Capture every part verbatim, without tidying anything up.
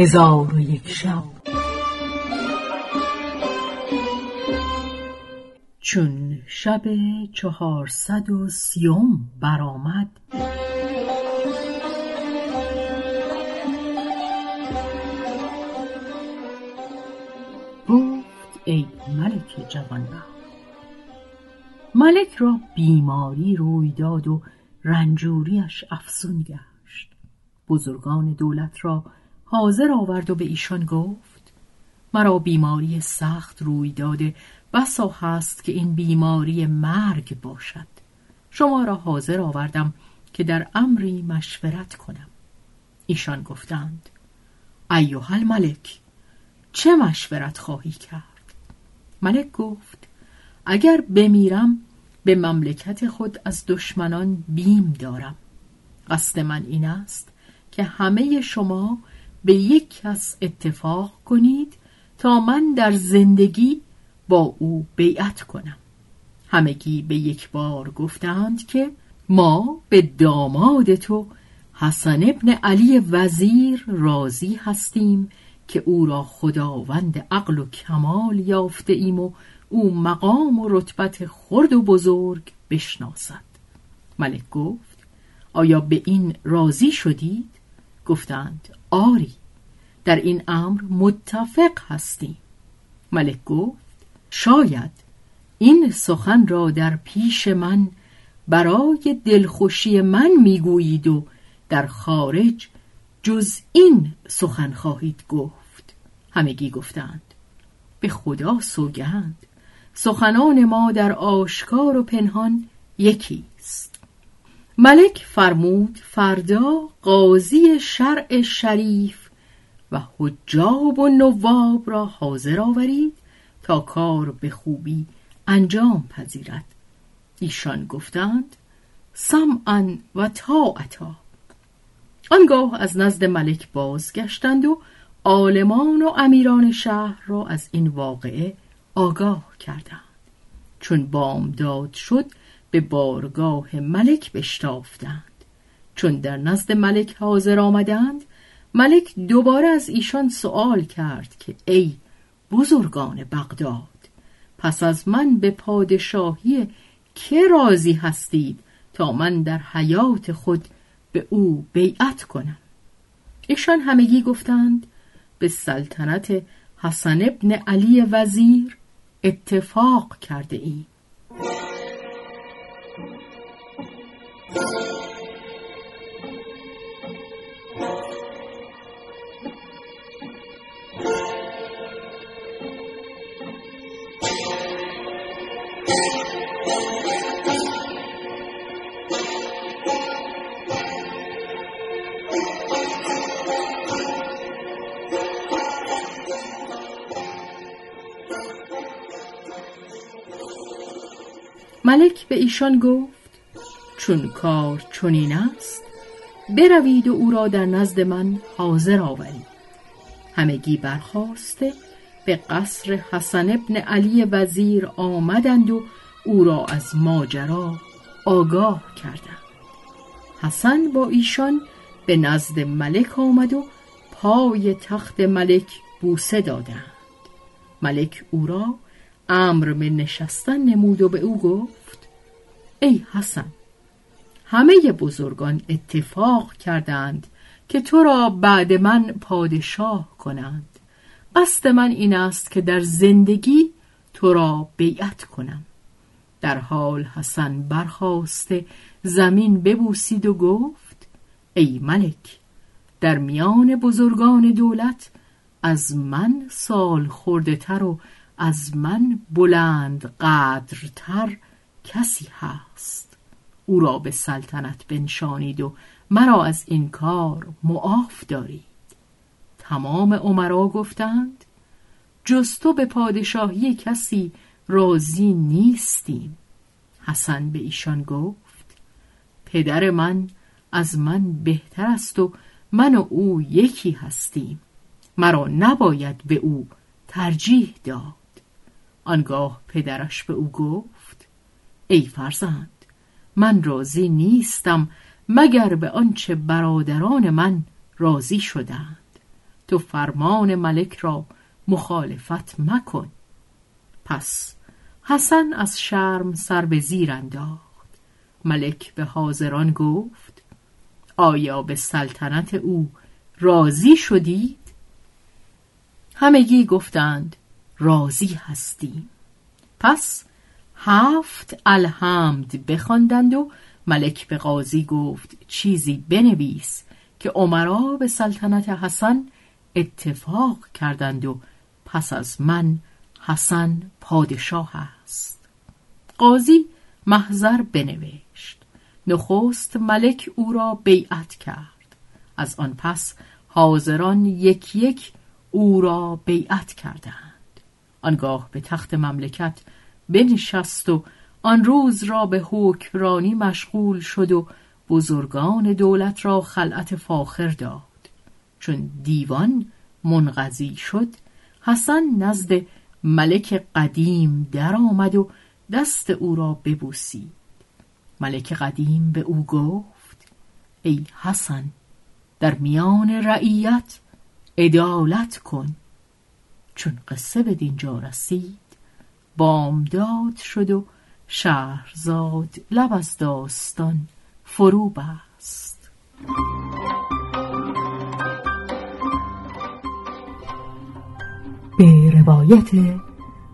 هزار و یک شب. چون شب چهارصد و سیوم برآمد، گفت ای ملک جوانبخت. ملک را بیماری روی داد و رنجوریش افزون گشت. بزرگان دولت را حاضر آورد و به ایشان گفت: مرا بیماری سخت روی داده، بسا هست که این بیماری مرگ باشد. شما را حاضر آوردم که در امری مشورت کنم. ایشان گفتند: ایها الملک، چه مشورت خواهی کرد؟ ملک گفت: اگر بمیرم به مملکت خود از دشمنان بیم دارم. قصد من این است که همه شما به یک کس اتفاق کنید تا من در زندگی با او بیعت کنم. همگی به یک بار گفتند که ما به داماد تو حسن ابن علی وزیر راضی هستیم که او را خداوند عقل و کمال یافته ایم و او مقام و رتبت خرد و بزرگ بشناسد. ملک گفت: آیا به این راضی شدید؟ گفتند: آری، در این امر متفق هستیم. ملک گفت: شاید این سخن را در پیش من برای دلخوشی من میگویید و در خارج جز این سخن خواهید گفت. همگی گفتند: به خدا سوگند، سخنان ما در آشکار و پنهان یکیست. ملک فرمود فردا قاضی شرع شریف و حجاب و نواب را حاضر آورید تا کار به خوبی انجام پذیرد. ایشان گفتند: سمعا و طاعتا. آنگاه از نزد ملک بازگشتند و عالمان و امیران شهر را از این واقعه آگاه کردند. چون بامداد شد به بارگاه ملک بشتافتند. چون در نزد ملک حاضر آمدند، ملک دوباره از ایشان سؤال کرد که ای بزرگان بغداد، پس از من به پادشاهی که راضی هستید تا من در حیات خود به او بیعت کنم؟ ایشان همگی گفتند: به سلطنت حسن ابن علی وزیر اتفاق کرده ایم. ملک به ایشان گفت: چون کار چنین است، بروید و او را در نزد من حاضر آورید. همگی برخاسته به قصر حسن ابن علی وزیر آمدند و او را از ماجرا آگاه کردند. حسن با ایشان به نزد ملک آمد و پای تخت ملک بوسه دادند. ملک او را امر به نشستن نمود و به او گفت: ای حسن، همه بزرگان اتفاق کردند که تو را بعد من پادشاه کنند. قصد من این است که در زندگی تو را بیعت کنم. در حال حسن برخاسته زمین ببوسید و گفت: ای ملک، در میان بزرگان دولت از من سال خورده تر و از من بلند قدرتر کسی هست. او را به سلطنت بنشانید و مرا از این کار معاف دارید. تمام امرا گفتند: جز تو به پادشاهی کسی راضی نیستیم. حسن به ایشان گفت: پدر من از من بهتر است و من و او یکی هستیم. مرا نباید به او ترجیح داد. آنگاه پدرش به او گفت: ای فرزند، من راضی نیستم مگر به آنچه برادران من راضی شدند. تو فرمان ملک را مخالفت مکن. پس حسن از شرم سر به زیر انداخت. ملک به حاضران گفت: آیا به سلطنت او راضی شدید؟ همگی گفتند: راضی هستیم. پس هفت الحمد بخواندند و ملک به قاضی گفت: چیزی بنویس که امرا به سلطنت حسن اتفاق کردند و پس از من حسن پادشاه است. قاضی محضر بنوشت. نخست ملک او را بیعت کرد. از آن پس حاضران یک یک او را بیعت کردند. آنگاه به تخت مملکت بنشست و آن روز را به حکمرانی مشغول شد و بزرگان دولت را خلعت فاخر داد. چون دیوان منقضی شد، حسن نزد ملک قدیم در آمد و دست او را ببوسید. ملک قدیم به او گفت: ای حسن، در میان رعیت عدالت کن. چون قصه به دینجا رسید، بامداد شد و شهرزاد لب از داستان فرو بست. به روایت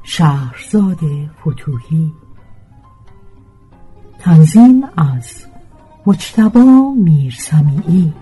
شهرزاد فتوحی. تنظیم از مجتبی میرسمیعی.